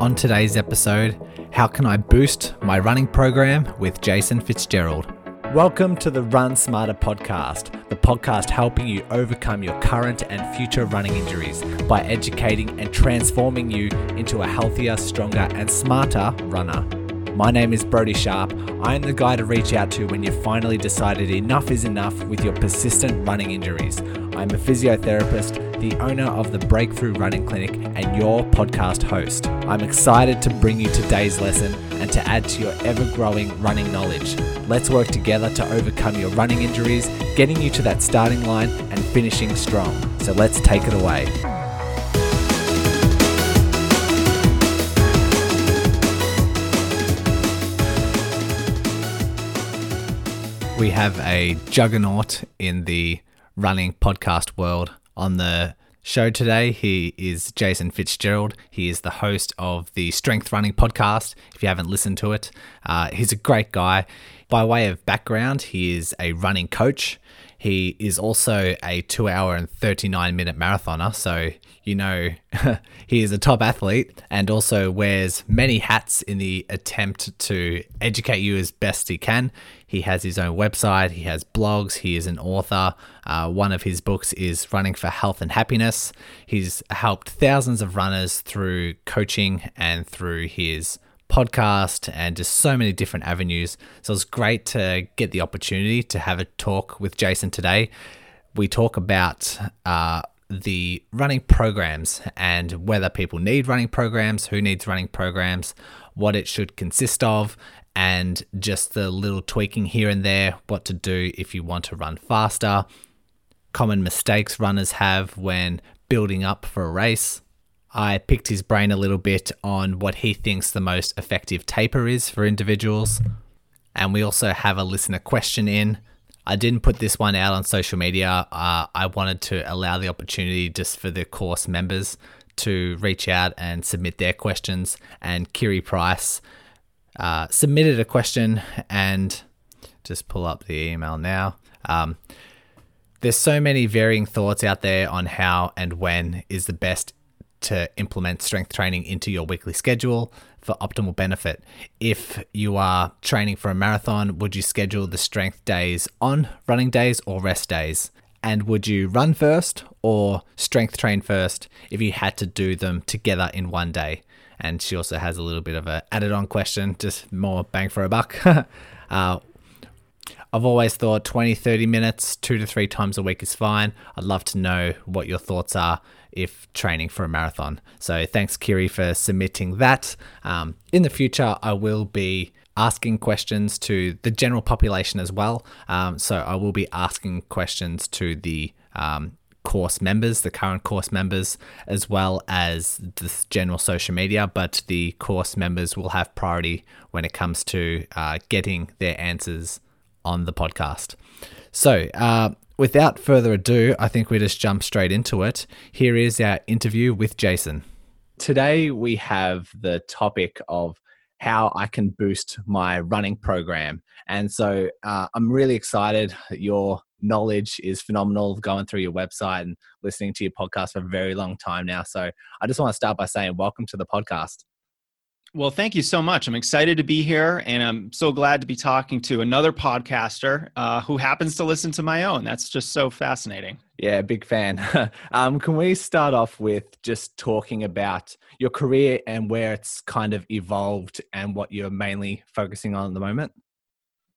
On today's episode, how can I boost my running program with Jason Fitzgerald? Welcome to the Run Smarter Podcast, the podcast helping you overcome your current and future running injuries by educating and transforming you into a healthier, stronger, and smarter runner. My name is Brody Sharp. I am the guy to reach out to when you've finally decided enough is enough with your persistent running injuries. I'm a physiotherapist, the owner of the Breakthrough Running Clinic, and your podcast host. I'm excited to bring you today's lesson and to add to your ever-growing running knowledge. Let's work together to overcome your running injuries, getting you to that starting line and finishing strong. So let's take it away. We have a juggernaut in the running podcast world on the show today. He is Jason Fitzgerald. He is the host of the Strength Running Podcast, if you haven't listened to it. He's a great guy. By way of background, he is a running coach. He is also a 2 hour and 39 minute marathoner. So, you know, he is a top athlete and also wears many hats in the attempt to educate you as best he can. He has his own website. He has blogs. He is an author. One of his books is Running for Health and Happiness. He's helped thousands of runners through coaching and through his podcast and just so many different avenues. So it's great to get the opportunity to have a talk with Jason today. We talk about the running programs and whether people need running programs, who needs running programs, what it should consist of, and just the little tweaking here and there, what to do if you want to run faster, common mistakes runners have when building up for a race. I picked his brain a little bit on what he thinks the most effective taper is for individuals. And we also have a listener question in. I didn't put this one out on social media. I wanted to allow the opportunity just for the course members to reach out and submit their questions. And Kiri Price submitted a question, and just pull up the email now. There's so many varying thoughts out there on how and when is the best to implement strength training into your weekly schedule for optimal benefit. If you are training for a marathon, would you schedule the strength days on running days or rest days? And would you run first or strength train first if you had to do them together in one day? And she also has a little bit of an added on question, just more bang for a buck. I've always thought 20, 30 minutes, 2 to 3 times a week is fine. I'd love to know what your thoughts are if training for a marathon. So thanks, Kiri, for submitting that. In the future, I will be asking questions to the general population as well. So I will be asking questions to the course members, the current course members, as well as the general social media, but the course members will have priority when it comes to getting their answers on the podcast. So without further ado, I think we just jump straight into it. Here is our interview with Jason. Today we have the topic of how I can boost my running program. And so I'm really excited. Your knowledge is phenomenal, going through your website and listening to your podcast for a very long time now. So I just want to start by saying welcome to the podcast. Well, thank you so much. I'm excited to be here, and I'm so glad to be talking to another podcaster who happens to listen to my own. That's just so fascinating. Yeah, big fan. Can we start off with just talking about your career and where it's kind of evolved and what you're mainly focusing on at the moment?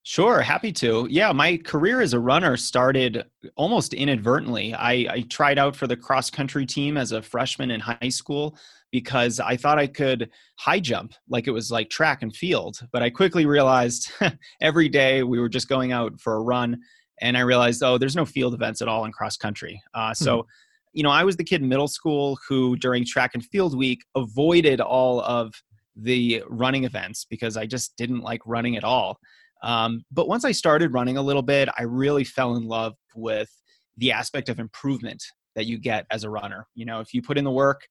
Sure. Happy to. Yeah. My career as a runner started almost inadvertently. I tried out for the cross country team as a freshman in high school because I thought I could high jump like it was like track and field. But I quickly realized every day we were just going out for a run, and I realized, oh, there's no field events at all in cross country. So, you know, I was the kid in middle school who during track and field week avoided all of the running events because I just didn't like running at all. But once I started running a little bit, I really fell in love with the aspect of improvement that you get as a runner. You know, if you put in the work,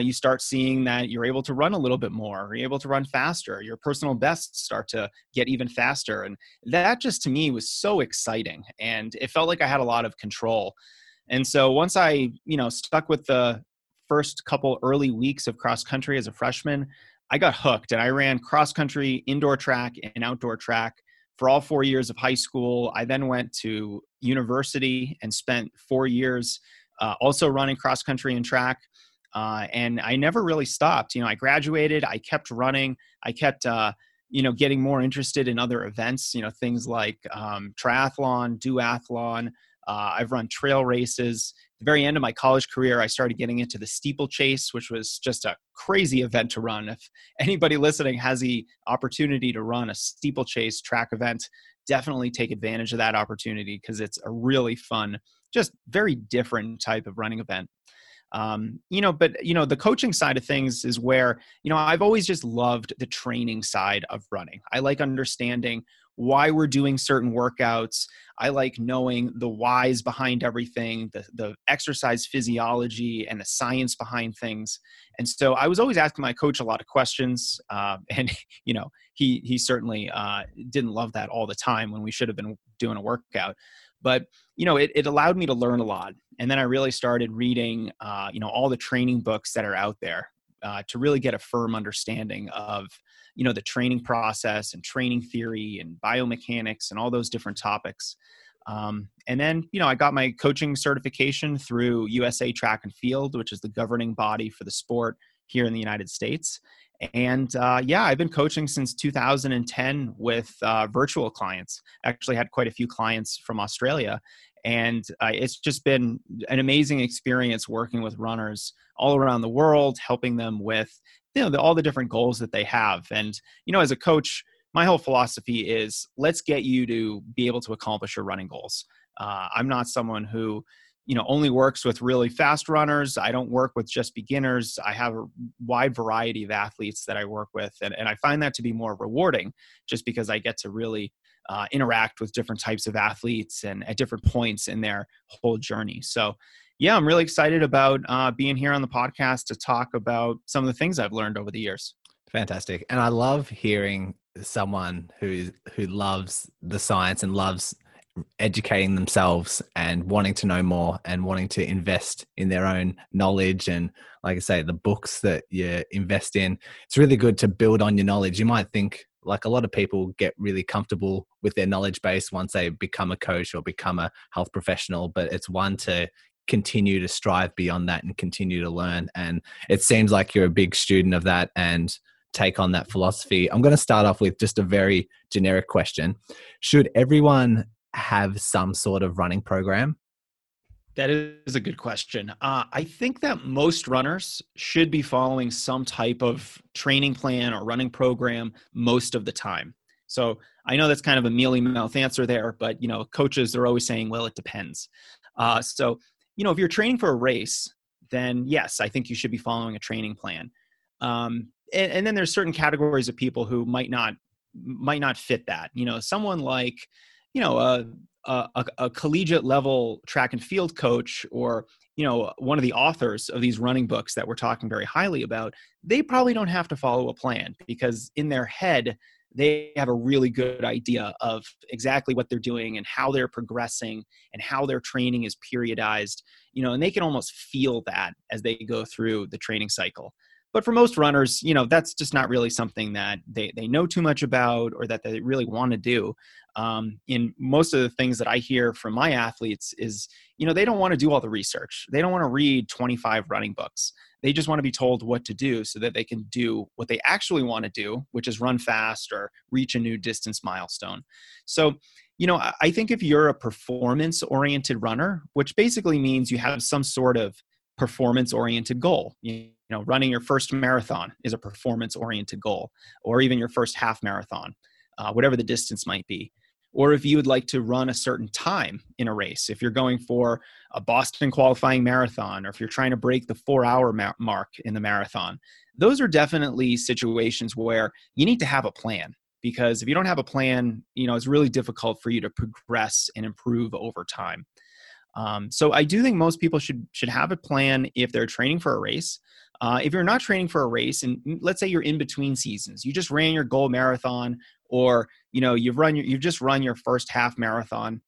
you start seeing that you're able to run a little bit more, you're able to run faster, your personal bests start to get even faster. And that just to me was so exciting. And it felt like I had a lot of control. And so once I, you know, stuck with the first couple early weeks of cross country as a freshman, I got hooked and I ran cross country, indoor track, and outdoor track for all 4 years of high school. I then went to university and spent 4 years also running cross country and track. And I never really stopped. You know, I graduated, I kept running, I kept, getting more interested in other events, things like triathlon, duathlon. I've run trail races. At the very end of my college career, I started getting into the steeplechase, which was just a crazy event to run. If anybody listening has the opportunity to run a steeplechase track event, definitely take advantage of that opportunity because it's a really fun, just very different type of running event. But the coaching side of things is where, I've always just loved the training side of running. I like understanding why we're doing certain workouts. I like knowing the whys behind everything, the exercise physiology and the science behind things. And so I was always asking my coach a lot of questions. He certainly didn't love that all the time when we should have been doing a workout. But, it allowed me to learn a lot. And then I really started reading, all the training books that are out there to really get a firm understanding of, the training process and training theory and biomechanics and all those different topics. And then I got my coaching certification through USA Track and Field, which is the governing body for the sport here in the United States. And I've been coaching since 2010 with virtual clients. Actually had quite a few clients from Australia. And it's just been an amazing experience working with runners all around the world, helping them with all the different goals that they have. And, as a coach, my whole philosophy is let's get you to be able to accomplish your running goals. I'm not someone who, only works with really fast runners. I don't work with just beginners. I have a wide variety of athletes that I work with. And I find that to be more rewarding just because I get to really interact with different types of athletes and at different points in their whole journey. So yeah, I'm really excited about being here on the podcast to talk about some of the things I've learned over the years. Fantastic. And I love hearing someone who loves the science and loves educating themselves and wanting to know more and wanting to invest in their own knowledge. And like I say, the books that you invest in, it's really good to build on your knowledge. You might think like a lot of people get really comfortable with their knowledge base once they become a coach or become a health professional, but it's one to continue to strive beyond that and continue to learn. And it seems like you're a big student of that and take on that philosophy. I'm going to start off with just a very generic question. Should everyone have some sort of running program? That is a good question. I think that most runners should be following some type of training plan or running program most of the time. So I know that's kind of a mealy-mouthed answer there, but coaches are always saying, well, it depends. So if you're training for a race, then yes, I think you should be following a training plan. And then there's certain categories of people who might not fit that. Someone like, a collegiate level track and field coach or, one of the authors of these running books that we're talking very highly about, they probably don't have to follow a plan because in their head, they have a really good idea of exactly what they're doing and how they're progressing and how their training is periodized, and they can almost feel that as they go through the training cycle. But for most runners, that's just not really something that they know too much about or that they really want to do. In most of the things that I hear from my athletes is, they don't want to do all the research. They don't want to read 25 running books. They just want to be told what to do so that they can do what they actually want to do, which is run fast or reach a new distance milestone. So, I think if you're a performance-oriented runner, which basically means you have some sort of performance-oriented goal. Running your first marathon is a performance-oriented goal, or even your first half marathon, whatever the distance might be. Or if you would like to run a certain time in a race, if you're going for a Boston qualifying marathon, or if you're trying to break the 4-hour mark in the marathon, those are definitely situations where you need to have a plan. Because if you don't have a plan, it's really difficult for you to progress and improve over time. So I do think most people should have a plan if they're training for a race. If you're not training for a race, and let's say you're in between seasons, you just ran your goal marathon, or you've just run your first half marathon.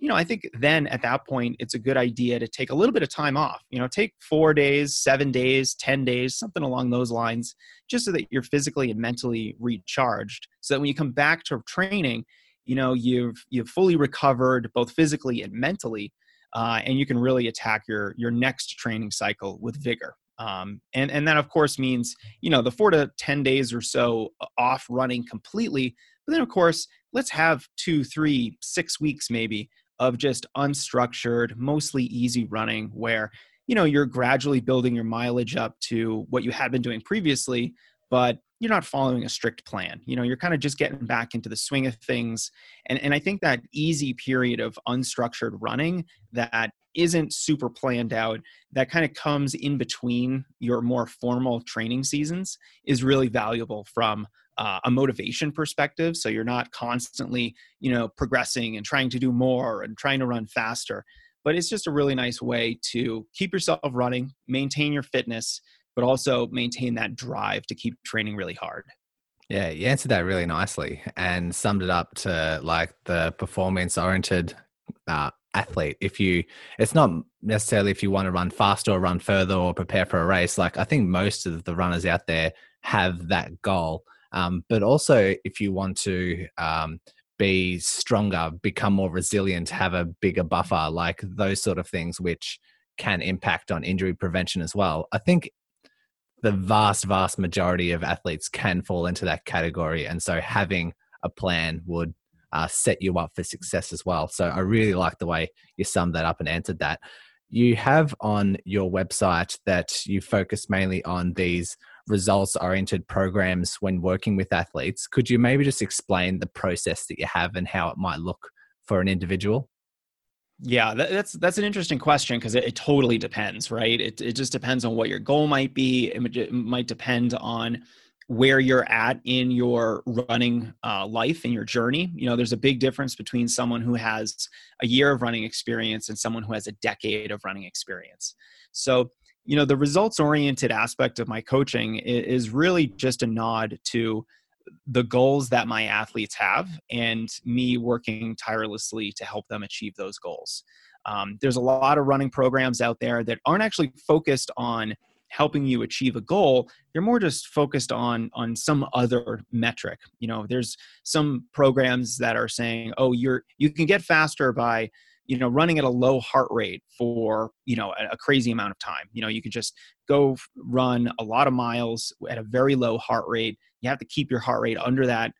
you know, I think then at that point, it's a good idea to take a little bit of time off, you know, take 4 days, 7 days, 10 days, something along those lines, just so that you're physically and mentally recharged. So that when you come back to training, you know, you've fully recovered both physically and mentally, and you can really attack your next training cycle with vigor. And that of course means, you know, the 4 to 10 days or so off running completely, but then of course, let's have 2, 3, 6 weeks maybe of just unstructured, mostly easy running where, you know, you're gradually building your mileage up to what you had been doing previously, but you're not following a strict plan. You know, you're kind of just getting back into the swing of things. And I think that easy period of unstructured running that isn't super planned out, that kind of comes in between your more formal training seasons, is really valuable from a motivation perspective. So you're not constantly, you know, progressing and trying to do more and trying to run faster, but it's just a really nice way to keep yourself running, maintain your fitness, but also maintain that drive to keep training really hard. Yeah, you answered that really nicely and summed it up to like the performance oriented athlete. It's not necessarily if you want to run faster or run further or prepare for a race. Like I think most of the runners out there have that goal. But also if you want to be stronger, become more resilient, have a bigger buffer, like those sort of things, which can impact on injury prevention as well. I think the vast, vast majority of athletes can fall into that category. And so having a plan would set you up for success as well. So I really like the way you summed that up and answered that. You have on your website that you focus mainly on these results-oriented programs when working with athletes. Could you maybe just explain the process that you have and how it might look for an individual? Yeah, that's an interesting question because it totally depends, right? It just depends on what your goal might be. It might depend on where you're at in your running life, in your journey. You know, there's a big difference between someone who has a year of running experience and someone who has a decade of running experience. So, you know, the results-oriented aspect of my coaching is really just a nod to the goals that my athletes have and me working tirelessly to help them achieve those goals. There's a lot of running programs out there that aren't actually focused on helping you achieve a goal. They're more just focused on some other metric. You know, there's some programs that are saying, oh, you can get faster by, you know, running at a low heart rate for, you know, a crazy amount of time. You know, you could just go run a lot of miles at a very low heart rate. You have to keep your heart rate under that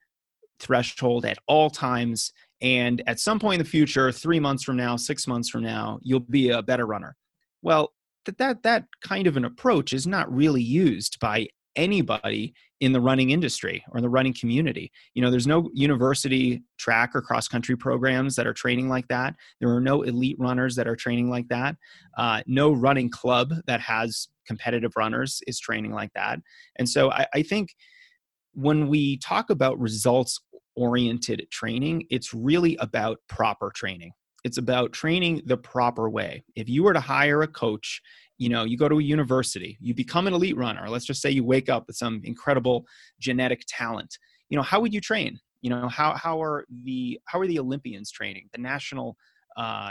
threshold at all times. And at some point in the future, 3 months from now, 6 months from now, you'll be a better runner. Well, that kind of an approach is not really used by anybody in the running industry or in the running community. You know, there's no university track or cross-country programs that are training like that. There are no elite runners that are training like that. No running club that has competitive runners is training like that. And so I think when we talk about results-oriented training, it's really about proper training. It's about training the proper way. If you were to hire a coach, you know, you go to a university, you become an elite runner. Let's just say you wake up with some incredible genetic talent. You know, how would you train? You know, how are the Olympians training, the national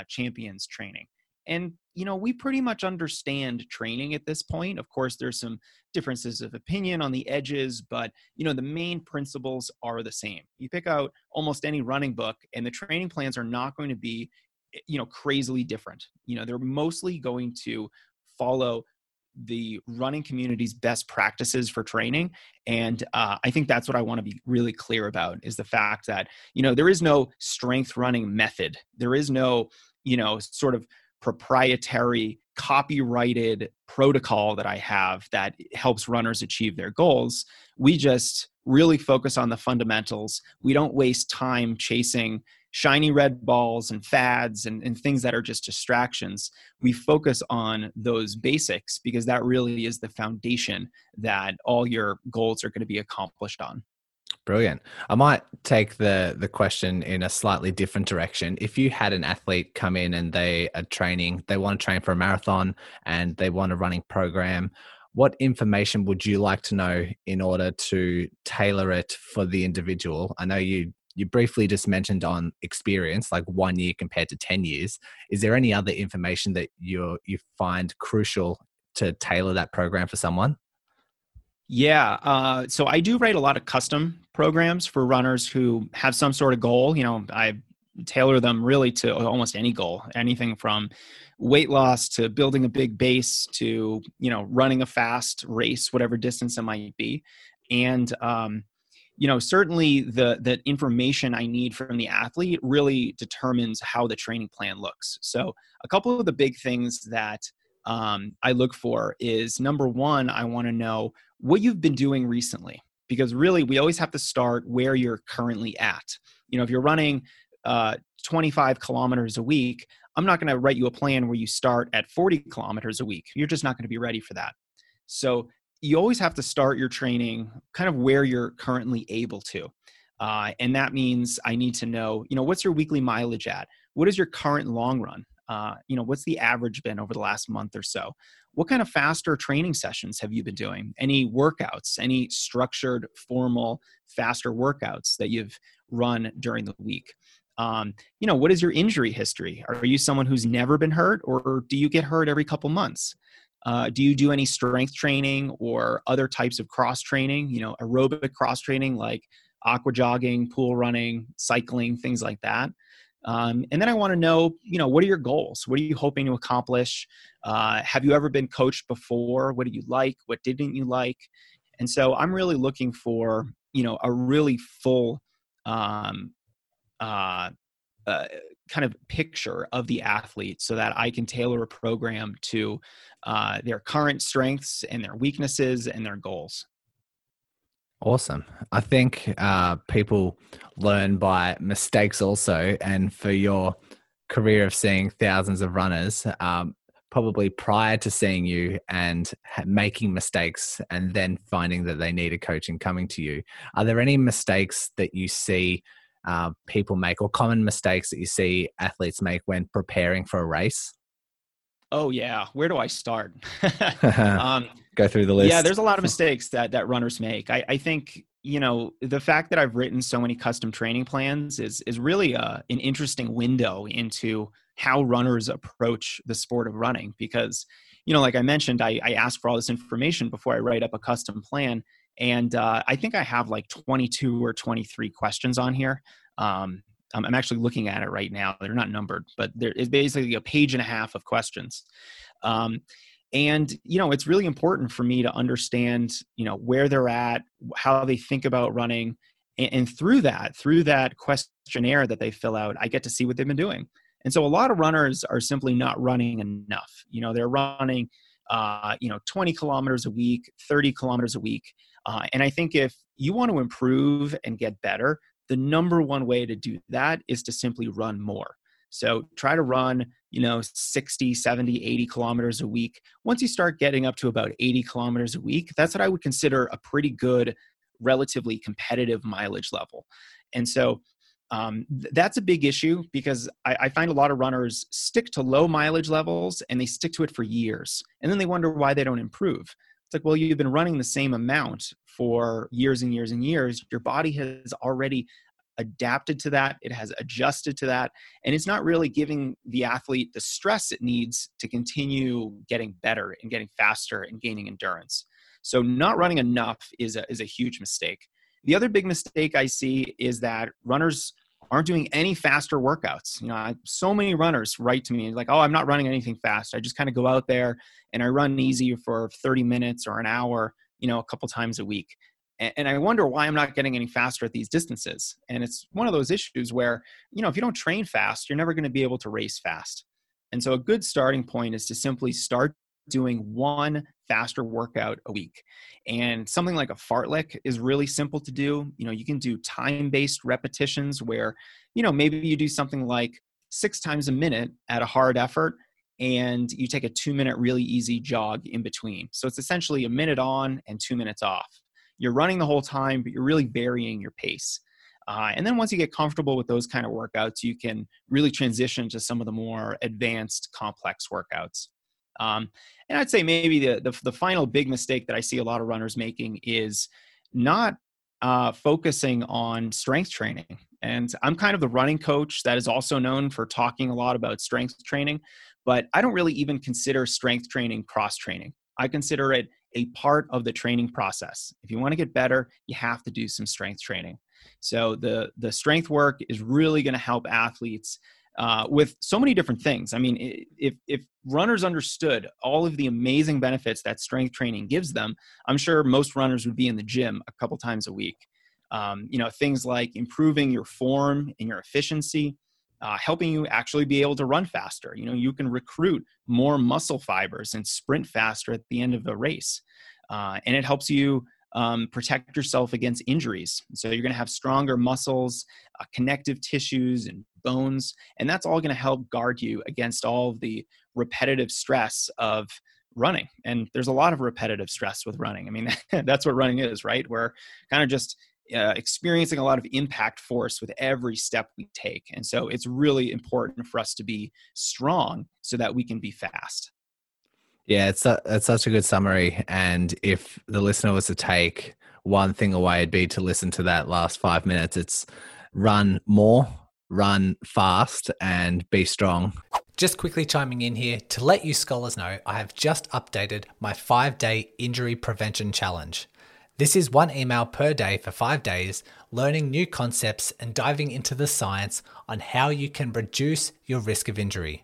champions training? And, you know, we pretty much understand training at this point. Of course, there's some differences of opinion on the edges, but, you know, the main principles are the same. You pick out almost any running book and the training plans are not going to be, you know, crazily different. You know, they're mostly going to follow the running community's best practices for training. And I think that's what I want to be really clear about, is the fact that, you know, there is no strength running method. There is no, you know, sort of proprietary, copyrighted protocol that I have that helps runners achieve their goals. We just really focus on the fundamentals. We don't waste time chasing shiny red balls and fads and things that are just distractions. We focus on those basics because that really is the foundation that all your goals are going to be accomplished on. Brilliant. I might take the question in a slightly different direction. If you had an athlete come in and they want to train for a marathon and they want a running program, what information would you like to know in order to tailor it for the individual? I know you you briefly just mentioned on experience, like 1 year compared to 10 years. Is there any other information that you find crucial to tailor that program for someone? Yeah. So I do write a lot of custom programs for runners who have some sort of goal. You know, I tailor them really to almost any goal, anything from weight loss to building a big base to, you know, running a fast race, whatever distance it might be. And, you know, certainly the information I need from the athlete really determines how the training plan looks. So a couple of the big things that I look for is, number one, I want to know what you've been doing recently, because really we always have to start where you're currently at. You know, if you're running 25 kilometers a week, I'm not going to write you a plan where you start at 40 kilometers a week. You're just not going to be ready for that. So you always have to start your training kind of where you're currently able to. And that means I need to know, you know, what's your weekly mileage at? What is your current long run? You know, what's the average been over the last month or so? What kind of faster training sessions have you been doing? Any workouts, any structured, formal, faster workouts that you've run during the week? You know, what is your injury history? Are you someone who's never been hurt, or do you get hurt every couple months? Do you do any strength training or other types of cross training, you know, aerobic cross training like aqua jogging, pool running, cycling, things like that? And then I want to know, you know, what are your goals? What are you hoping to accomplish? Have you ever been coached before? What do you like? What didn't you like? And so I'm really looking for, you know, a really full, kind of picture of the athlete so that I can tailor a program to, their current strengths and their weaknesses and their goals. Awesome. I think people learn by mistakes also. And for your career of seeing thousands of runners, probably prior to seeing you and making mistakes and then finding that they need a coach and coming to you, are there any mistakes that you see people make, or common mistakes that you see athletes make when preparing for a race? Oh yeah. Where do I start? Go through the list. Yeah, there's a lot of mistakes that runners make. I think, you know, the fact that I've written so many custom training plans is really an interesting window into how runners approach the sport of running, because, you know, like I mentioned, I ask for all this information before I write up a custom plan. And I think I have like 22 or 23 questions on here. I'm actually looking at it right now. They're not numbered, but there is basically a page and a half of questions. And, you know, it's really important for me to understand, you know, where they're at, how they think about running. And through that questionnaire that they fill out, I get to see what they've been doing. And so a lot of runners are simply not running enough. You know, they're running, 20 kilometers a week, 30 kilometers a week. And I think if you want to improve and get better, the number one way to do that is to simply run more. So try to run, 60, 70, 80 kilometers a week. Once you start getting up to about 80 kilometers a week, that's what I would consider a pretty good, relatively competitive mileage level. And so that's a big issue, because I find a lot of runners stick to low mileage levels and they stick to it for years. And then they wonder why they don't improve. It's like, well, you've been running the same amount for years and years and years. Your body has already adapted to that. It has adjusted to that. And it's not really giving the athlete the stress it needs to continue getting better and getting faster and gaining endurance. So not running enough is a huge mistake. The other big mistake I see is that runners aren't doing any faster workouts. You know, so many runners write to me like, oh, I'm not running anything fast. I just kind of go out there and I run easy for 30 minutes or an hour, a couple times a week. And I wonder why I'm not getting any faster at these distances. And it's one of those issues where, if you don't train fast, you're never going to be able to race fast. And so a good starting point is to simply start doing one faster workout a week. And something like a fartlek is really simple to do. You can do time-based repetitions where, maybe you do something like 6 times a minute at a hard effort, and you take a 2-minute really easy jog in between. So it's essentially 1 minute on and 2 minutes off. You're running the whole time, but you're really varying your pace. And then once you get comfortable with those kind of workouts, you can really transition to some of the more advanced, complex workouts. And I'd say maybe the final big mistake that I see a lot of runners making is not focusing on strength training. And I'm kind of the running coach that is also known for talking a lot about strength training, but I don't really even consider strength training cross training. I consider it a part of the training process. If you want to get better, you have to do some strength training. So the strength work is really going to help athletes with so many different things. I mean, if runners understood all of the amazing benefits that strength training gives them, I'm sure most runners would be in the gym a couple times a week. Things like improving your form and your efficiency, helping you actually be able to run faster. You know, you can recruit more muscle fibers and sprint faster at the end of the race. And it helps you protect yourself against injuries. So you're going to have stronger muscles, connective tissues and bones, and that's all going to help guard you against all of the repetitive stress of running. And there's a lot of repetitive stress with running. I mean, that's what running is, right? We're kind of just experiencing a lot of impact force with every step we take. And so it's really important for us to be strong so that we can be fast. Yeah, it's such a good summary. And if the listener was to take one thing away, it'd be to listen to that last 5 minutes. It's run more, run fast, and be strong. Just quickly chiming in here to let you scholars know, I have just updated my 5-day injury prevention challenge. This is one email per day for 5 days, learning new concepts and diving into the science on how you can reduce your risk of injury.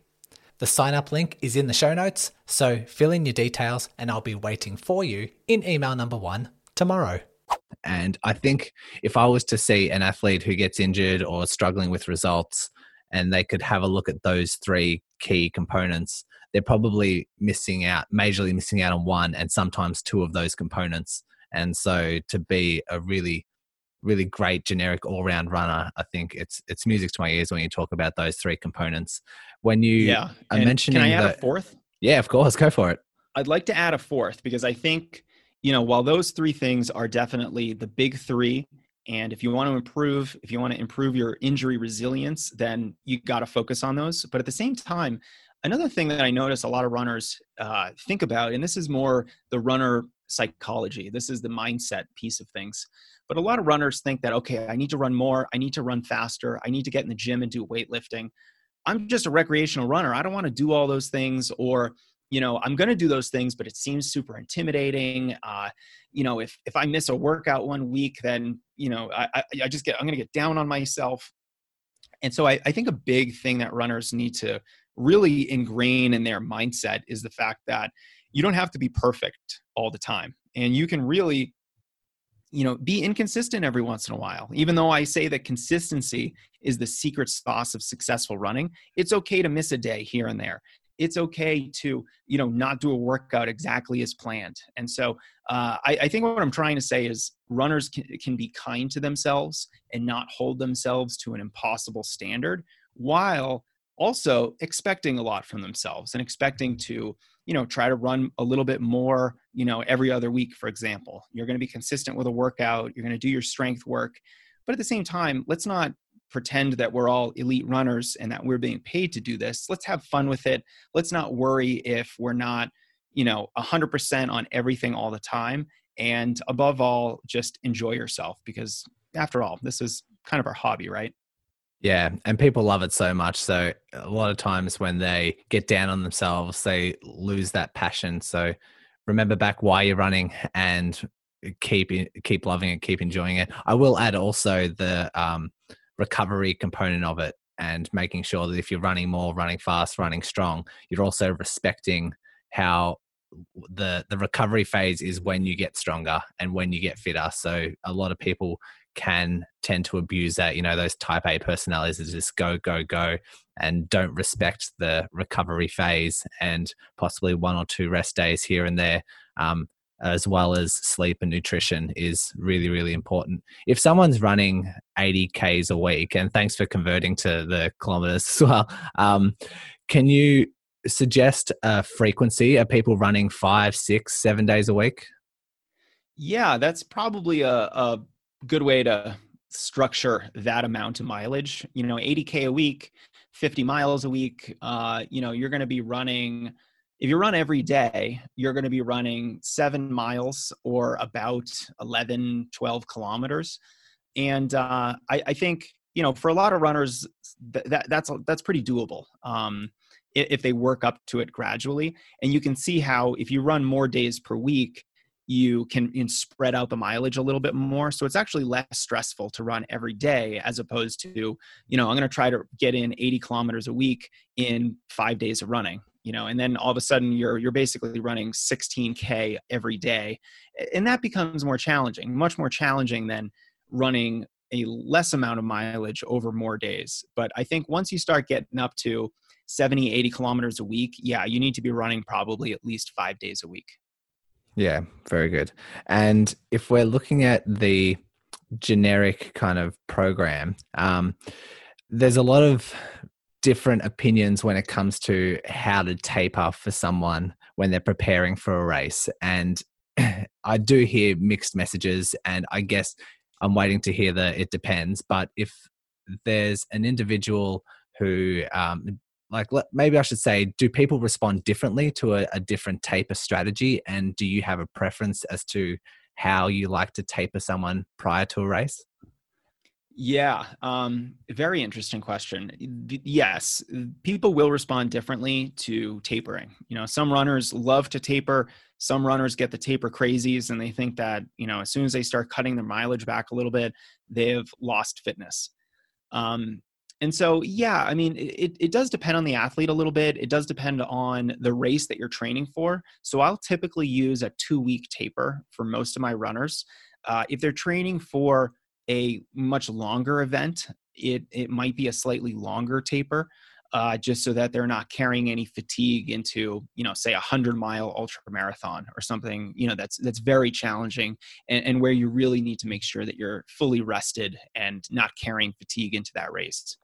The sign up link is in the show notes, so fill in your details and I'll be waiting for you in email number 1 tomorrow. And I think if I was to see an athlete who gets injured or struggling with results and they could have a look at those 3 key components, they're probably majorly missing out on one and sometimes 2 of those components. And so to be a really, really great generic all-round runner, I think it's music to my ears when you talk about those 3 components. When you are mentioning that. Can I add a 4th? Yeah, of course. Go for it. I'd like to add a 4th because I think, you know, while those 3 things are definitely the big 3, and if you want to improve your injury resilience, then you got to focus on those. But at the same time, another thing that I notice a lot of runners think about, and this is more the runner psychology. This is the mindset piece of things. But a lot of runners think that, okay, I need to run more. I need to run faster. I need to get in the gym and do weightlifting. I'm just a recreational runner. I don't want to do all those things, or, you know, I'm going to do those things, but it seems super intimidating. If I miss a workout one week, then, you know, I'm going to get down on myself. And so I think a big thing that runners need to really ingrain in their mindset is the fact that you don't have to be perfect all the time. And you can really, you know, be inconsistent every once in a while. Even though I say that consistency is the secret sauce of successful running, it's okay to miss a day here and there. It's okay to, you know, not do a workout exactly as planned. And so I think what I'm trying to say is runners can be kind to themselves and not hold themselves to an impossible standard, while also expecting a lot from themselves and expecting to, you know, try to run a little bit more, you know, every other week, for example. You're going to be consistent with a workout. You're going to do your strength work. But at the same time, let's not pretend that we're all elite runners and that we're being paid to do this. Let's have fun with it. Let's not worry if we're not, you know, 100% on everything all the time. And above all, just enjoy yourself, because after all, this is kind of our hobby, right? Yeah. And people love it so much. So a lot of times when they get down on themselves, they lose that passion. So remember back why you're running and keep loving it, keep enjoying it. I will add also the recovery component of it, and making sure that if you're running more, running fast, running strong, you're also respecting how the recovery phase is when you get stronger and when you get fitter. So a lot of people can tend to abuse that, you know, those type A personalities that just go, go, go, and don't respect the recovery phase and possibly 1 or 2 rest days here and there, as well as sleep and nutrition is really, really important. If someone's running 80 Ks a week, and thanks for converting to the kilometers as well, can you suggest a frequency? Are people running 5, 6, 7 days a week? Yeah, that's probably a good way to structure that amount of mileage. You know, 80K a week, 50 miles a week, you're going to be running If you run every day, you're going to be running 7 miles or about 11, 12 kilometers. And I think, you know, for a lot of runners, that's pretty doable if they work up to it gradually. And you can see how if you run more days per week, you can spread out the mileage a little bit more. So it's actually less stressful to run every day as opposed to, you know, I'm going to try to get in 80 kilometers a week in 5 days of running, you know, and then all of a sudden you're basically running 16K every day. And that becomes more challenging, much more challenging than running a less amount of mileage over more days. But I think once you start getting up to 70, 80 kilometers a week, yeah, you need to be running probably at least 5 days a week. Yeah, very good. And if we're looking at the generic kind of program, there's a lot of different opinions when it comes to how to taper for someone when they're preparing for a race. And I do hear mixed messages, and I guess I'm waiting to hear the it depends. But if there's an individual who like, maybe I should say, do people respond differently to a different taper strategy? And do you have a preference as to how you like to taper someone prior to a race? Yeah. Very interesting question. Yes. People will respond differently to tapering. You know, some runners love to taper. Some runners get the taper crazies and they think that, you know, as soon as they start cutting their mileage back a little bit, they've lost fitness. And so, yeah, I mean, it does depend on the athlete a little bit. It does depend on the race that you're training for. So I'll typically use a 2-week taper for most of my runners. If they're training for a much longer event, it might be a slightly longer taper, just so that they're not carrying any fatigue into, you know, say 100-mile ultra marathon or something, you know, that's very challenging and where you really need to make sure that you're fully rested and not carrying fatigue into that race.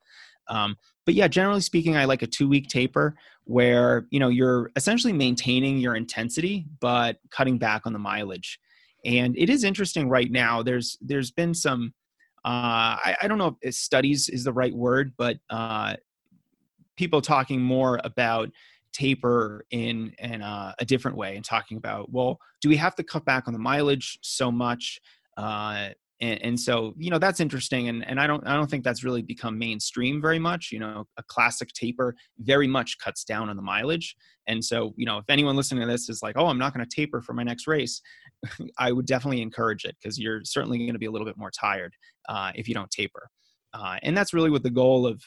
But yeah, generally speaking, I like a 2-week taper where, you know, you're essentially maintaining your intensity, but cutting back on the mileage. And it is interesting right now. There's been some, I don't know if studies is the right word, but people talking more about taper in a different way and talking about, well, do we have to cut back on the mileage so much? And so, you know, that's interesting. And I don't think that's really become mainstream very much. You know, a classic taper very much cuts down on the mileage. And so, you know, if anyone listening to this is like, oh, I'm not going to taper for my next race, I would definitely encourage it, because you're certainly going to be a little bit more tired if you don't taper. And that's really what the goal of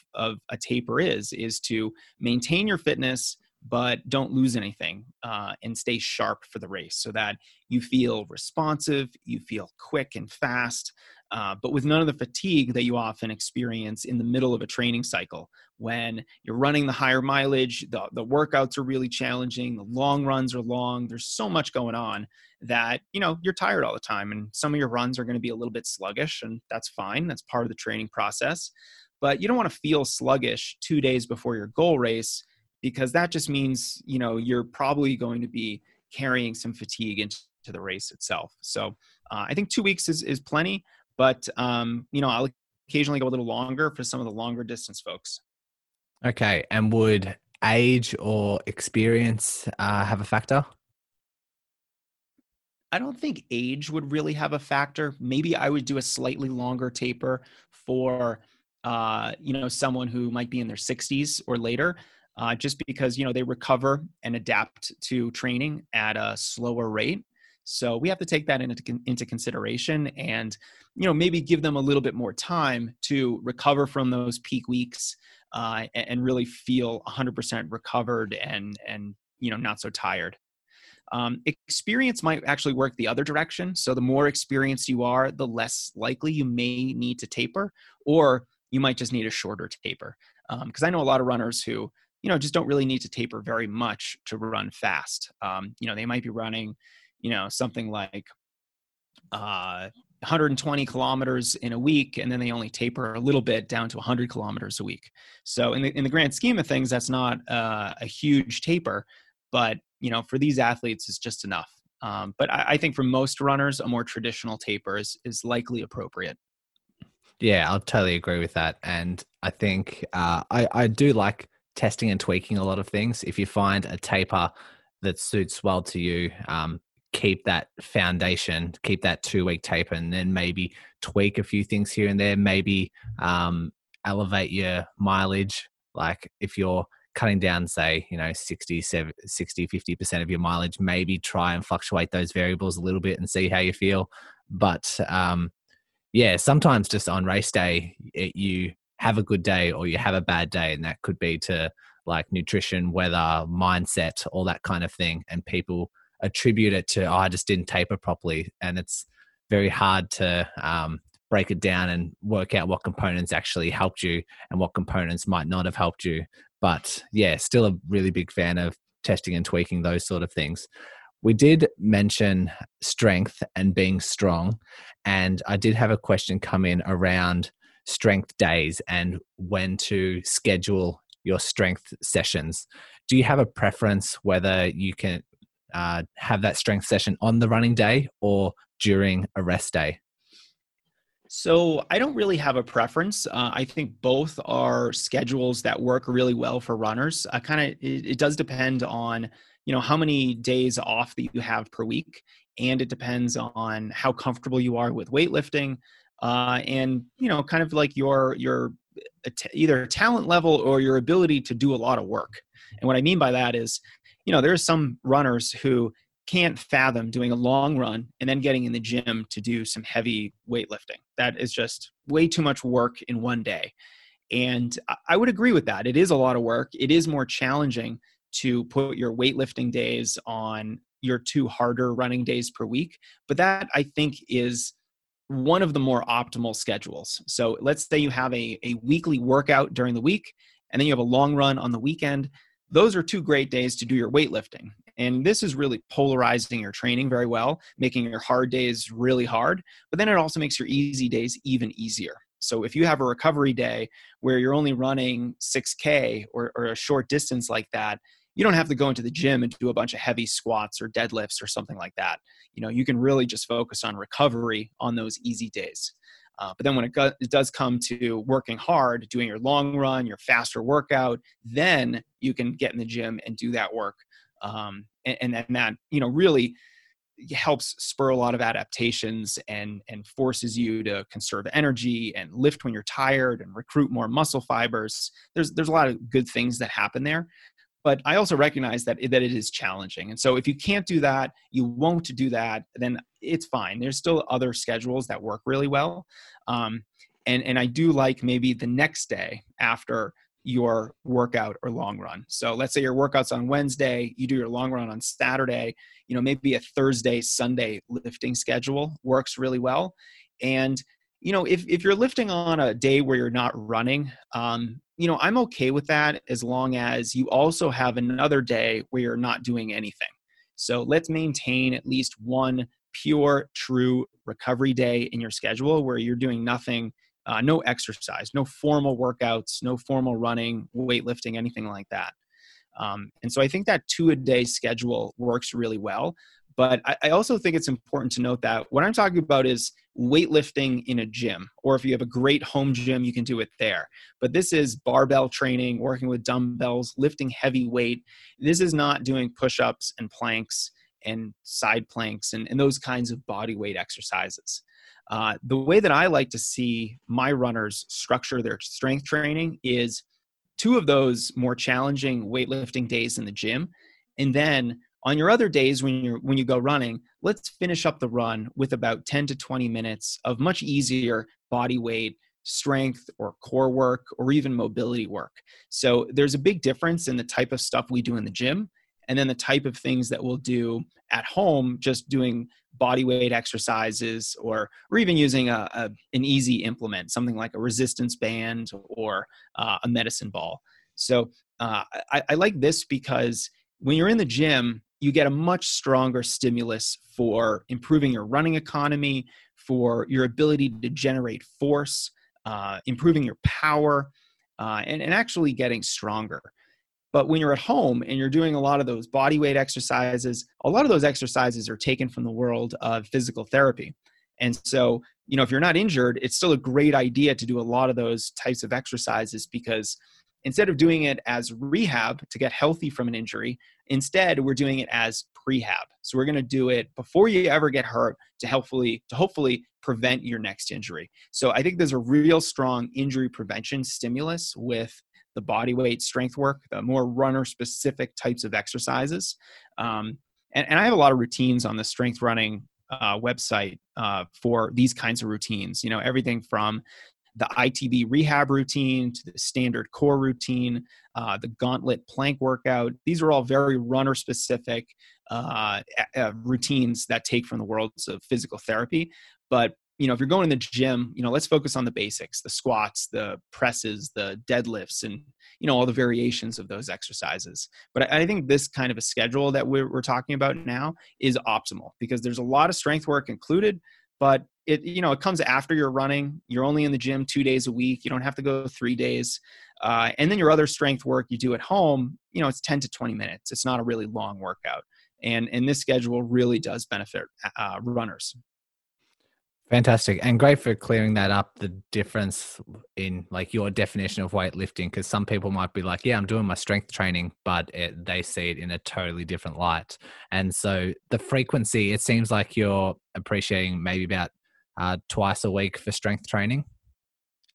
a taper is to maintain your fitness, but don't lose anything and stay sharp for the race so that you feel responsive, you feel quick and fast, but with none of the fatigue that you often experience in the middle of a training cycle when you're running the higher mileage, the workouts are really challenging, the long runs are long, there's so much going on that, you know, you're tired all the time, and some of your runs are going to be a little bit sluggish, and that's fine, that's part of the training process. But you don't want to feel sluggish 2 days before your goal race, because that just means, you know, you're probably going to be carrying some fatigue into the race itself. So I think 2 weeks is plenty, but, you know, I'll occasionally go a little longer for some of the longer distance folks. Okay. And would age or experience have a factor? I don't think age would really have a factor. Maybe I would do a slightly longer taper for, you know, someone who might be in their 60s or later. Just because, you know, they recover and adapt to training at a slower rate. So we have to take that into consideration and, you know, maybe give them a little bit more time to recover from those peak weeks and really feel 100% recovered and, you know, not so tired. Experience might actually work the other direction. So the more experienced you are, the less likely you may need to taper, or you might just need a shorter taper. Because I know a lot of runners who, you know, just don't really need to taper very much to run fast. You know, they might be running, you know, something like 120 kilometers in a week, and then they only taper a little bit down to 100 kilometers a week. So in the grand scheme of things, that's not a huge taper, but, you know, for these athletes, it's just enough. But I think for most runners, a more traditional taper is likely appropriate. Yeah, I'll totally agree with that. And I think I do like testing and tweaking a lot of things. If you find a taper that suits well to you. Keep that foundation, keep that 2-week taper, and then maybe tweak a few things here and there. Maybe elevate your mileage. Like if you're cutting down, say, 60, 50% of your mileage, maybe try and fluctuate those variables a little bit and see how you feel. But sometimes just on race day, you have a good day or you have a bad day. And that could be to like nutrition, weather, mindset, all that kind of thing. And people attribute it to, I just didn't taper properly. And it's very hard to break it down and work out what components actually helped you and what components might not have helped you. But yeah, still a really big fan of testing and tweaking those sort of things. We did mention strength and being strong. And I did have a question come in around strength days and when to schedule your strength sessions. Do you have a preference whether you can have that strength session on the running day or during a rest day? So I don't really have a preference. I think both are schedules that work really well for runners. It does depend on, how many days off that you have per week. And it depends on how comfortable you are with weightlifting, and, kind of like your either talent level or your ability to do a lot of work. And what I mean by that is, there are some runners who can't fathom doing a long run and then getting in the gym to do some heavy weightlifting. That is just way too much work in one day. And I would agree with that. It is a lot of work. It is more challenging to put your weightlifting days on your two harder running days per week. But that, I think, is one of the more optimal schedules. So let's say you have a weekly workout during the week, and then you have a long run on the weekend. Those are two great days to do your weightlifting. And this is really polarizing your training very well, making your hard days really hard, but then it also makes your easy days even easier. So if you have a recovery day where you're only running 6K or a short distance like that, you don't have to go into the gym and do a bunch of heavy squats or deadlifts or something like that. You can really just focus on recovery on those easy days. But then when it does come to working hard, doing your long run, your faster workout, then you can get in the gym and do that work. And that, really helps spur a lot of adaptations and forces you to conserve energy and lift when you're tired and recruit more muscle fibers. There's a lot of good things that happen there. But I also recognize that it is challenging. And so if you can't do that, you won't do that, then it's fine. There's still other schedules that work really well. And I do like maybe the next day after your workout or long run. So let's say your workout's on Wednesday, you do your long run on Saturday, maybe a Thursday, Sunday lifting schedule works really well. And, if you're lifting on a day where you're not running, I'm okay with that as long as you also have another day where you're not doing anything. So let's maintain at least one pure, true recovery day in your schedule where you're doing nothing. No exercise, no formal workouts, no formal running, weightlifting, anything like that. And so I think that 2-a-day schedule works really well. But I also think it's important to note that what I'm talking about is weightlifting in a gym, or if you have a great home gym, you can do it there. But this is barbell training, working with dumbbells, lifting heavy weight. This is not doing push-ups and planks and side planks and those kinds of body weight exercises. The way that I like to see my runners structure their strength training is 2 of those more challenging weightlifting days in the gym. And then on your other days when you go running, let's finish up the run with about 10 to 20 minutes of much easier body weight, strength or core work, or even mobility work. So there's a big difference in the type of stuff we do in the gym and then the type of things that we'll do at home, just doing body weight exercises or even using an easy implement, something like a resistance band or a medicine ball. So I like this because when you're in the gym, you get a much stronger stimulus for improving your running economy, for your ability to generate force, improving your power, and actually getting stronger. But when you're at home and you're doing a lot of those body weight exercises, a lot of those exercises are taken from the world of physical therapy. And so, if you're not injured, it's still a great idea to do a lot of those types of exercises because Instead of doing it as rehab to get healthy from an injury, instead we're doing it as prehab. So we're going to do it before you ever get hurt to hopefully prevent your next injury. So I think there's a real strong injury prevention stimulus with the body weight strength work, the more runner-specific types of exercises. And I have a lot of routines on the Strength Running website for these kinds of routines. You know, everything from the ITB rehab routine to the standard core routine, the gauntlet plank workout. These are all very runner-specific routines that take from the worlds of physical therapy. But, you know, if you're going to the gym, you know, let's focus on the basics, the squats, the presses, the deadlifts, and, you know, all the variations of those exercises. But I think this kind of a schedule that we're talking about now is optimal because there's a lot of strength work included, but it, you know, it comes after you're running. You're only in the gym 2 days a week. You don't have to go 3 days. And then your other strength work you do at home, you know, it's 10 to 20 minutes. It's not a really long workout. And this schedule really does benefit runners. Fantastic. And great for clearing that up, the difference in like your definition of weightlifting, because some people might be like, yeah, I'm doing my strength training, but they see it in a totally different light. And so the frequency, it seems like you're appreciating maybe about twice a week for strength training.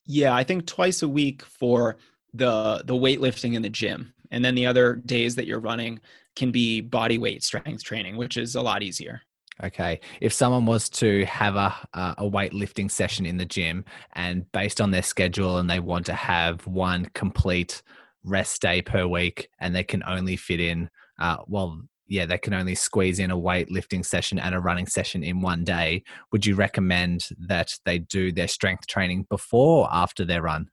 Yeah, I think twice a week for the weightlifting in the gym. And then the other days that you're running can be body weight strength training, which is a lot easier. Okay. If someone was to have a weightlifting session in the gym and based on their schedule and they want to have one complete rest day per week and they can only fit in, they can only squeeze in a weightlifting session and a running session in one day, would you recommend that they do their strength training before or after their run?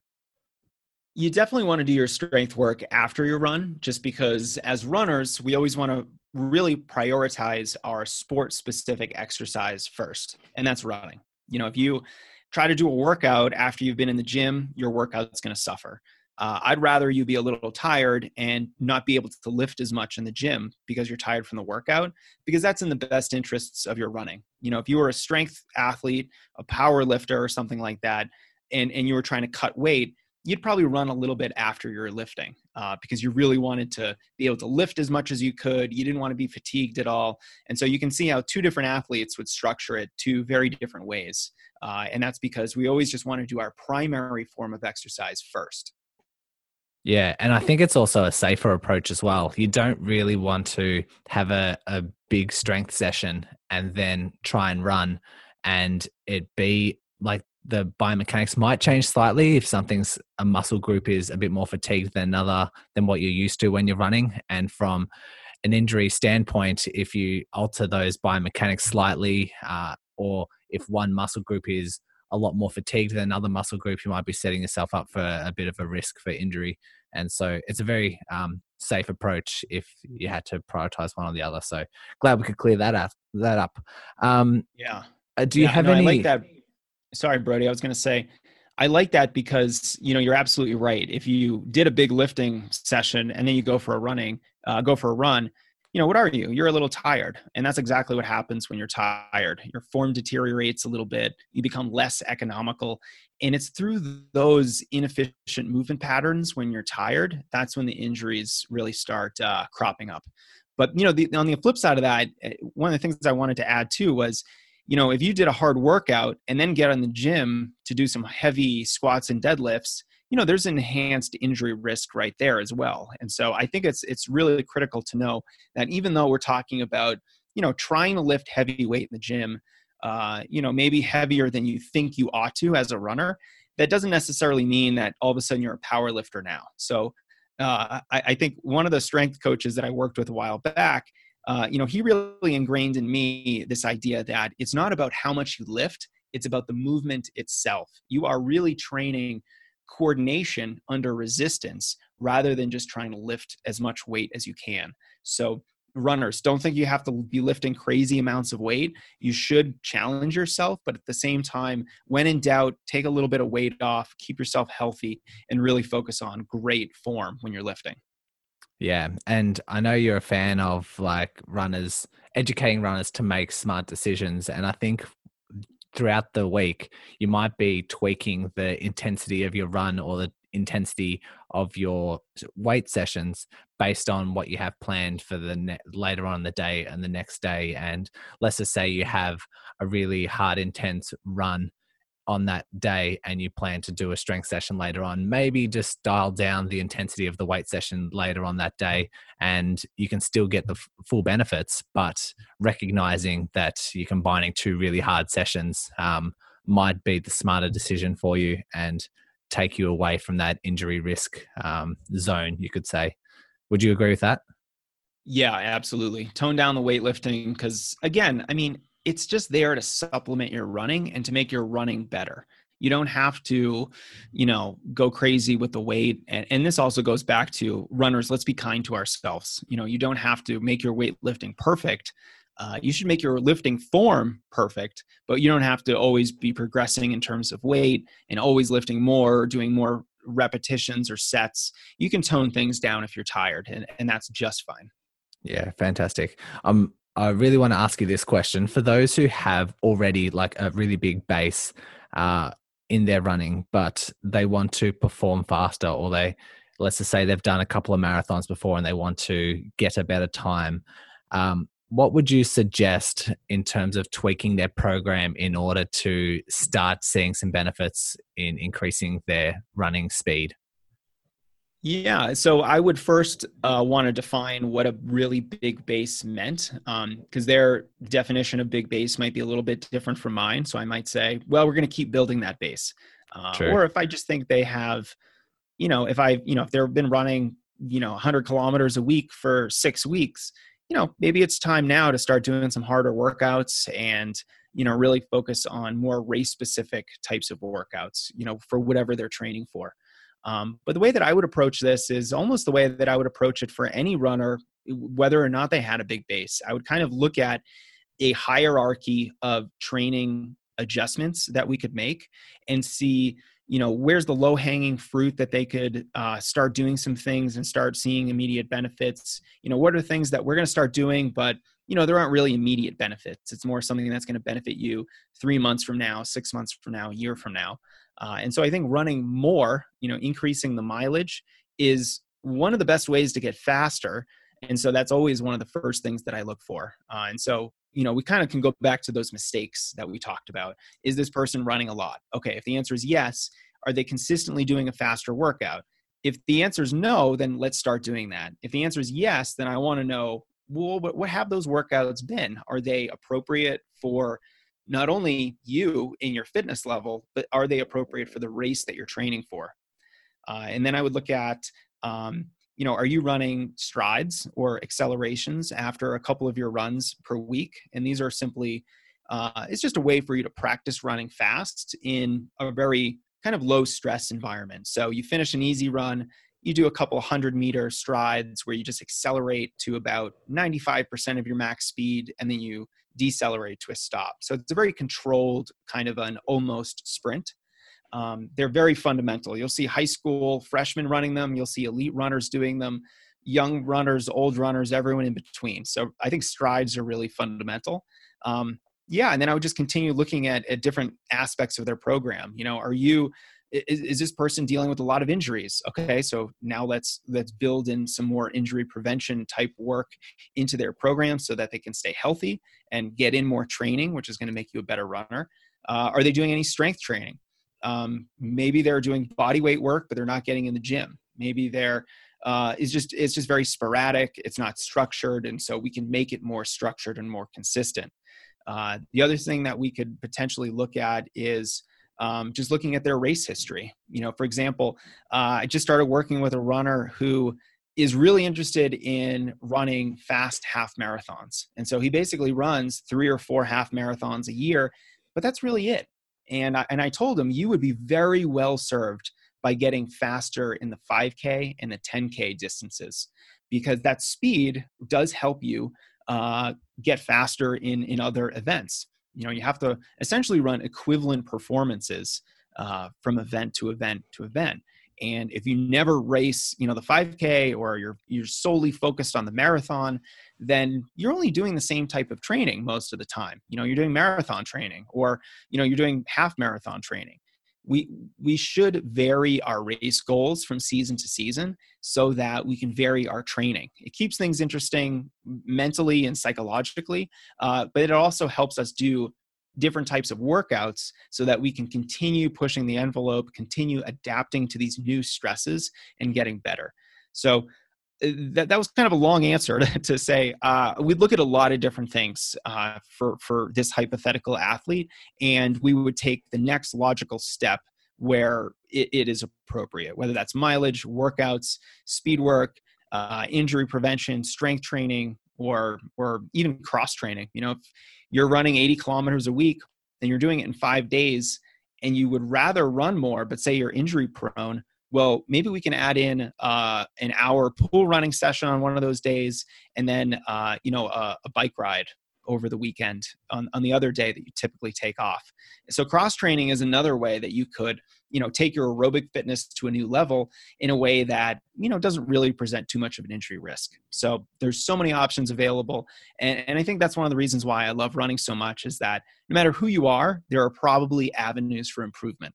You definitely want to do your strength work after your run, just because as runners, we always want to really prioritize our sport-specific exercise first, and that's running. You know, if you try to do a workout after you've been in the gym, your workout's going to suffer. I'd rather you be a little tired and not be able to lift as much in the gym because you're tired from the workout, because that's in the best interests of your running. You know, if you were a strength athlete, a power lifter or something like that, and you were trying to cut weight, you'd probably run a little bit after you're lifting because you really wanted to be able to lift as much as you could. You didn't want to be fatigued at all. And so you can see how two different athletes would structure it two very different ways. And that's because we always just want to do our primary form of exercise first. Yeah. And I think it's also a safer approach as well. You don't really want to have a big strength session and then try and run and it be like, the biomechanics might change slightly if something's a muscle group is a bit more fatigued than another than what you're used to when you're running. And from an injury standpoint, if you alter those biomechanics slightly, or if one muscle group is a lot more fatigued than another muscle group, you might be setting yourself up for a bit of a risk for injury. And so it's a very safe approach if you had to prioritize one or the other. So glad we could clear that up. Do you have any? I like that. Sorry, Brody. I was going to say, I like that because, you know, you're absolutely right. If you did a big lifting session and then you go for a run, you know, what are you? You're a little tired. And that's exactly what happens when you're tired. Your form deteriorates a little bit. You become less economical. And it's through those inefficient movement patterns when you're tired, that's when the injuries really start cropping up. But, you know, on the flip side of that, one of the things I wanted to add too was, you know, if you did a hard workout and then get in the gym to do some heavy squats and deadlifts, you know, there's enhanced injury risk right there as well. And so I think it's really critical to know that even though we're talking about, you know, trying to lift heavy weight in the gym, you know, maybe heavier than you think you ought to as a runner, that doesn't necessarily mean that all of a sudden you're a power lifter now. So I think one of the strength coaches that I worked with a while back, you know, he really ingrained in me this idea that it's not about how much you lift, it's about the movement itself. You are really training coordination under resistance rather than just trying to lift as much weight as you can. So runners, don't think you have to be lifting crazy amounts of weight. You should challenge yourself, but at the same time, when in doubt, take a little bit of weight off, keep yourself healthy, and really focus on great form when you're lifting. Yeah. And I know you're a fan of like runners, educating runners to make smart decisions. And I think throughout the week, you might be tweaking the intensity of your run or the intensity of your weight sessions based on what you have planned for the later on in the day and the next day. And let's just say you have a really hard, intense run on that day and you plan to do a strength session later on, maybe just dial down the intensity of the weight session later on that day, and you can still get the full benefits, but recognizing that you're combining two really hard sessions might be the smarter decision for you and take you away from that injury risk zone, you could say. Would you agree with that? Yeah, absolutely. Tone down the weightlifting because, again, I mean, it's just there to supplement your running and to make your running better. You don't have to, you know, go crazy with the weight. And this also goes back to runners. Let's be kind to ourselves. You know, you don't have to make your weightlifting perfect. You should make your lifting form perfect, but you don't have to always be progressing in terms of weight and always lifting more, doing more repetitions or sets. You can tone things down if you're tired, and that's just fine. Yeah. Fantastic. I really want to ask you this question for those who have already like a really big base in their running, but they want to perform faster, or let's just say they've done a couple of marathons before and they want to get a better time. What would you suggest in terms of tweaking their program in order to start seeing some benefits in increasing their running speed? Yeah. So I would first want to define what a really big base meant, because their definition of big base might be a little bit different from mine. So I might say, well, we're going to keep building that base. Or if I just think they have, you know, if they've been running, 100 kilometers a week for 6 weeks, maybe it's time now to start doing some harder workouts and, really focus on more race specific types of workouts, for whatever they're training for. But the way that I would approach this is almost the way that I would approach it for any runner, whether or not they had a big base. I would kind of look at a hierarchy of training adjustments that we could make and see, where's the low hanging fruit that they could start doing some things and start seeing immediate benefits. What are things that we're going to start doing, but there aren't really immediate benefits. It's more something that's going to benefit you 3 months from now, 6 months from now, a year from now. And so I think running more, increasing the mileage is one of the best ways to get faster. And so that's always one of the first things that I look for. And so, we kind of can go back to those mistakes that we talked about. Is this person running a lot? Okay. If the answer is yes, are they consistently doing a faster workout? If the answer is no, then let's start doing that. If the answer is yes, then I want to know, well, but what have those workouts been? Are they appropriate for not only you in your fitness level, but are they appropriate for the race that you're training for? And then I would look at, are you running strides or accelerations after a couple of your runs per week? And these are simply, it's just a way for you to practice running fast in a very kind of low stress environment. So you finish an easy run, you do a couple 100-meter strides where you just accelerate to about 95% of your max speed, and then you decelerate to a stop. So it's a very controlled kind of an almost sprint. They're very fundamental. You'll see high school freshmen running them. You'll see elite runners doing them, young runners, old runners, everyone in between. So I think strides are really fundamental. And then I would just continue looking at different aspects of their program. Is this person dealing with a lot of injuries? Okay. So now let's build in some more injury prevention type work into their program so that they can stay healthy and get in more training, which is going to make you a better runner. Are they doing any strength training? Maybe they're doing body weight work, but they're not getting in the gym. Maybe it's just very sporadic. It's not structured. And so we can make it more structured and more consistent. The other thing that we could potentially look at is, just looking at their race history. For example, I just started working with a runner who is really interested in running fast half marathons. And so he basically runs 3 or 4 half marathons a year, but that's really it. And I told him, you would be very well served by getting faster in the 5K and the 10K distances, because that speed does help you get faster in other events. You have to essentially run equivalent performances from event to event to event. And if you never race, the 5K, or you're solely focused on the marathon, then you're only doing the same type of training most of the time. You're doing marathon training, or, you're doing half marathon training. we should vary our race goals from season to season so that we can vary our training. It keeps things interesting mentally and psychologically, but it also helps us do different types of workouts so that we can continue pushing the envelope, continue adapting to these new stresses and getting better. So that was kind of a long answer to say, we look at a lot of different things for this hypothetical athlete, and we would take the next logical step where it is appropriate, whether that's mileage, workouts, speed work, injury prevention, strength training, or even cross training. You know, if you're running 80 kilometers a week and you're doing it in 5 days and you would rather run more, but say you're injury prone, well, maybe we can add in an hour pool running session on one of those days, and then, a bike ride over the weekend on the other day that you typically take off. So cross training is another way that you could, take your aerobic fitness to a new level in a way that, doesn't really present too much of an injury risk. So there's so many options available. And I think that's one of the reasons why I love running so much, is that no matter who you are, there are probably avenues for improvement.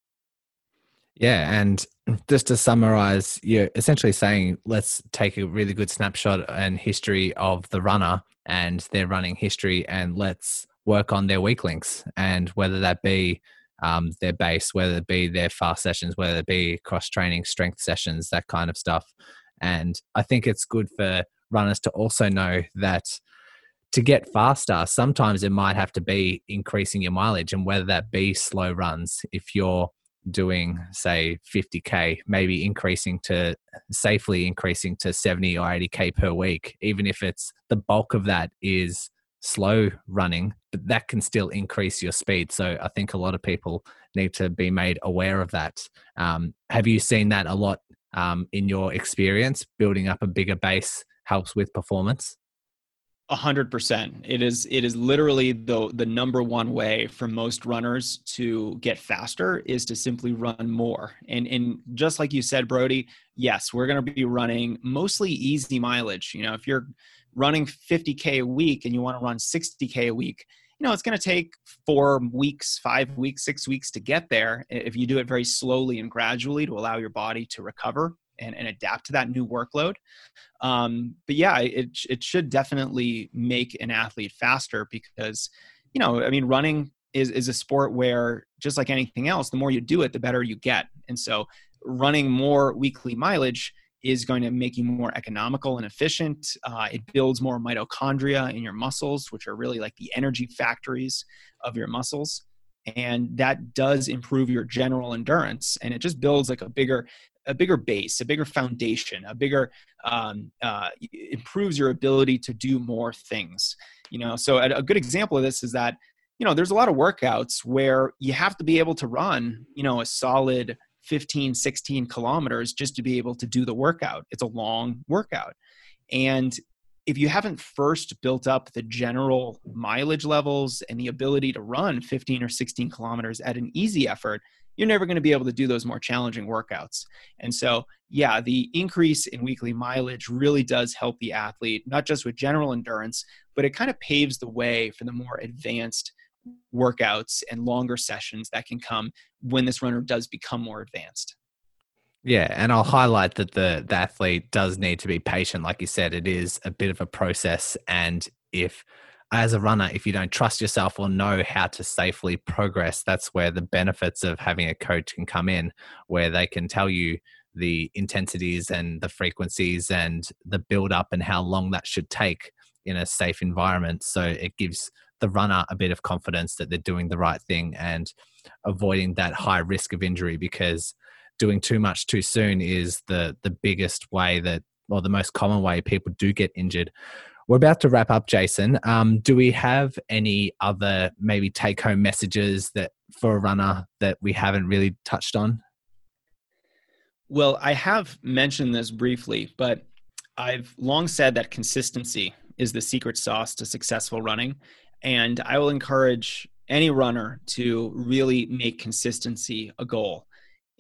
Yeah. And just to summarize, you're essentially saying, let's take a really good snapshot and history of the runner and their running history, and let's work on their weak links. And whether that be their base, whether it be their fast sessions, whether it be cross training, strength sessions, that kind of stuff. And I think it's good for runners to also know that to get faster, sometimes it might have to be increasing your mileage, and whether that be slow runs. If you're doing, say, 50k, maybe safely increasing to 70 or 80k per week, even if it's the bulk of that is slow running, but that can still increase your speed. So I think a lot of people need to be made aware of that. Have you seen that a lot in your experience? Building up a bigger base helps with performance? 100%. It is literally the number one way for most runners to get faster, is to simply run more. And just like you said, Brody, yes, we're going to be running mostly easy mileage. If you're running 50K a week and you want to run 60K a week, it's going to take 4 weeks, 5 weeks, 6 weeks to get there, if you do it very slowly and gradually to allow your body to recover and adapt to that new workload. But yeah, it should definitely make an athlete faster, because, running is a sport where, just like anything else, the more you do it, the better you get. And so running more weekly mileage is going to make you more economical and efficient. It builds more mitochondria in your muscles, which are really like the energy factories of your muscles. And that does improve your general endurance. And it just builds like a bigger base, a bigger foundation, improves your ability to do more things. So a good example of this is that, there's a lot of workouts where you have to be able to run, a solid 15, 16 kilometers just to be able to do the workout. It's a long workout. And if you haven't first built up the general mileage levels and the ability to run 15 or 16 kilometers at an easy effort, you're never going to be able to do those more challenging workouts. And so, yeah, the increase in weekly mileage really does help the athlete, not just with general endurance, but it kind of paves the way for the more advanced workouts and longer sessions that can come when this runner does become more advanced. Yeah, and I'll highlight that the athlete does need to be patient. Like you said, it is a bit of a process. And if, as a runner, if you don't trust yourself or know how to safely progress, that's where the benefits of having a coach can come in, where they can tell you the intensities and the frequencies and the build up and how long that should take in a safe environment. So it gives the runner a bit of confidence that they're doing the right thing and avoiding that high risk of injury, because doing too much too soon is the biggest way that, or the most common way people do get injured. We're about to wrap up, Jason. Do we have any other maybe take-home messages that for a runner that we haven't really touched on? Well, I have mentioned this briefly, but I've long said that consistency is the secret sauce to successful running. And I will encourage any runner to really make consistency a goal.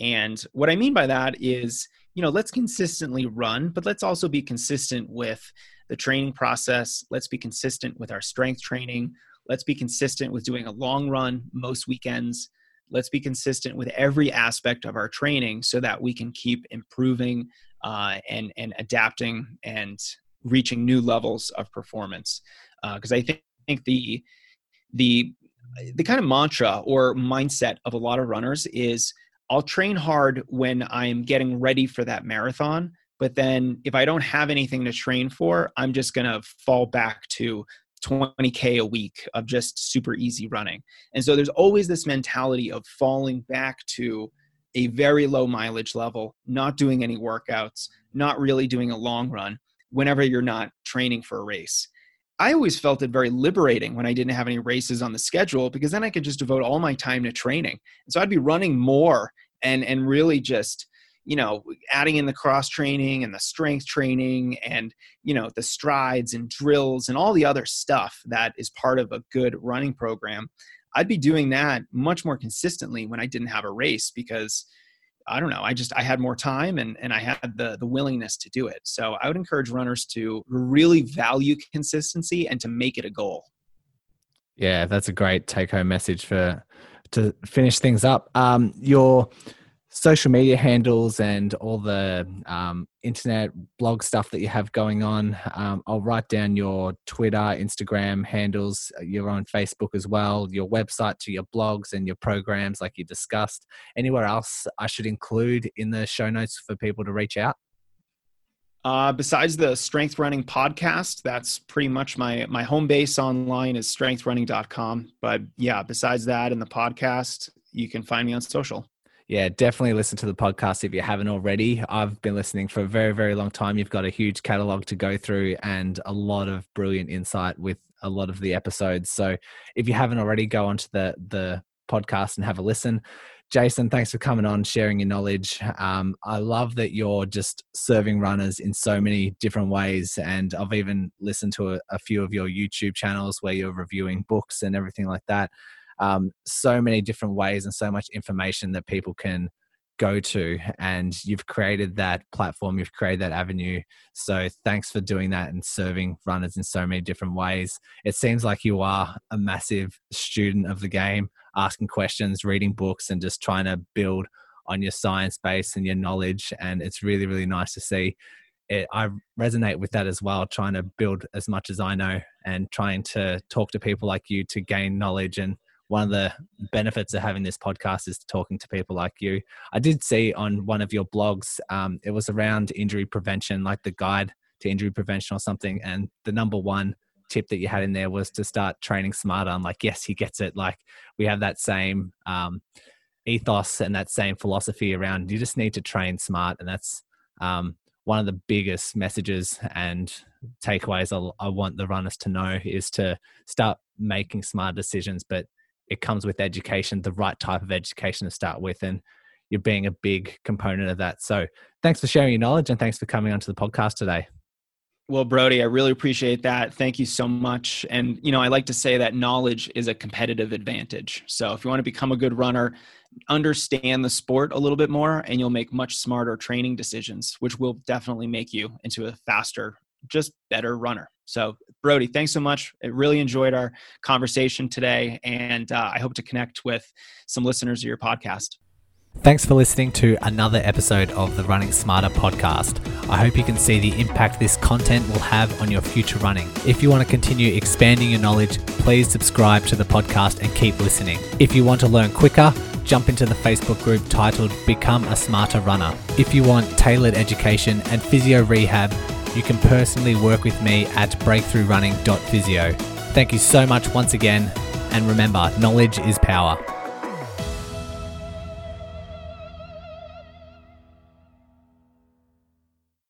And what I mean by that is, let's consistently run, but let's also be consistent with the training process. Let's be consistent with our strength training. Let's be consistent with doing a long run most weekends. Let's be consistent with every aspect of our training so that we can keep improving and adapting and reaching new levels of performance. Because I think the kind of mantra or mindset of a lot of runners is, I'll train hard when I'm getting ready for that marathon, but then if I don't have anything to train for, I'm just going to fall back to 20K a week of just super easy running. And so there's always this mentality of falling back to a very low mileage level, not doing any workouts, not really doing a long run whenever you're not training for a race. I always felt it very liberating when I didn't have any races on the schedule, because then I could just devote all my time to training. And so I'd be running more and really just, you know, adding in the cross training and the strength training and, you know, the strides and drills and all the other stuff that is part of a good running program. I'd be doing that much more consistently when I didn't have a race, because I don't know, I had more time and I had the willingness to do it. So I would encourage runners to really value consistency and to make it a goal. Yeah, that's a great take-home message to finish things up. Your social media handles and all the internet blog stuff that you have going on. I'll write down your Twitter, Instagram handles. You're on Facebook as well. Your website to your blogs and your programs, like you discussed. Anywhere else I should include in the show notes for people to reach out? Besides the Strength Running podcast, that's pretty much my home base online is strengthrunning.com. But yeah, besides that and the podcast, you can find me on social. Yeah, definitely listen to the podcast if you haven't already. I've been listening for a very, very long time. You've got a huge catalog to go through and a lot of brilliant insight with a lot of the episodes. So if you haven't already, go onto the podcast and have a listen. Jason, thanks for coming on, sharing your knowledge. I love that you're just serving runners in so many different ways. And I've even listened to a few of your YouTube channels where you're reviewing books and everything like that. So many different ways and so much information that people can go to, and you've created that platform, you've created that avenue. So thanks for doing that and serving runners in so many different ways. It seems like you are a massive student of the game, asking questions, reading books, and just trying to build on your science base and your knowledge. And it's really, really nice to see. I resonate with that as well, trying to build as much as I know and trying to talk to people like you to gain knowledge. And one of the benefits of having this podcast is talking to people like you. I did see on one of your blogs, it was around injury prevention, like the guide to injury prevention or something. And the number one tip that you had in there was to start training smarter. I'm like, yes, he gets it. Like we have that same ethos and that same philosophy around you just need to train smart. And that's one of the biggest messages and takeaways I want the runners to know is to start making smart decisions, but it comes with education, the right type of education to start with, and you're being a big component of that. So thanks for sharing your knowledge and thanks for coming onto the podcast today. Well, Brody, I really appreciate that. Thank you so much. And, you know, I like to say that knowledge is a competitive advantage. So if you want to become a good runner, understand the sport a little bit more and you'll make much smarter training decisions, which will definitely make you into a faster, just better runner. So Brody, thanks so much. I really enjoyed our conversation today. And I hope to connect with some listeners of your podcast. Thanks for listening to another episode of the Running Smarter podcast. I hope you can see the impact this content will have on your future running. If you want to continue expanding your knowledge, please subscribe to the podcast and keep listening. If you want to learn quicker, jump into the Facebook group titled Become a Smarter Runner. If you want tailored education and physio rehab, you can personally work with me at breakthroughrunning.physio. Thank you so much once again, and remember, knowledge is power.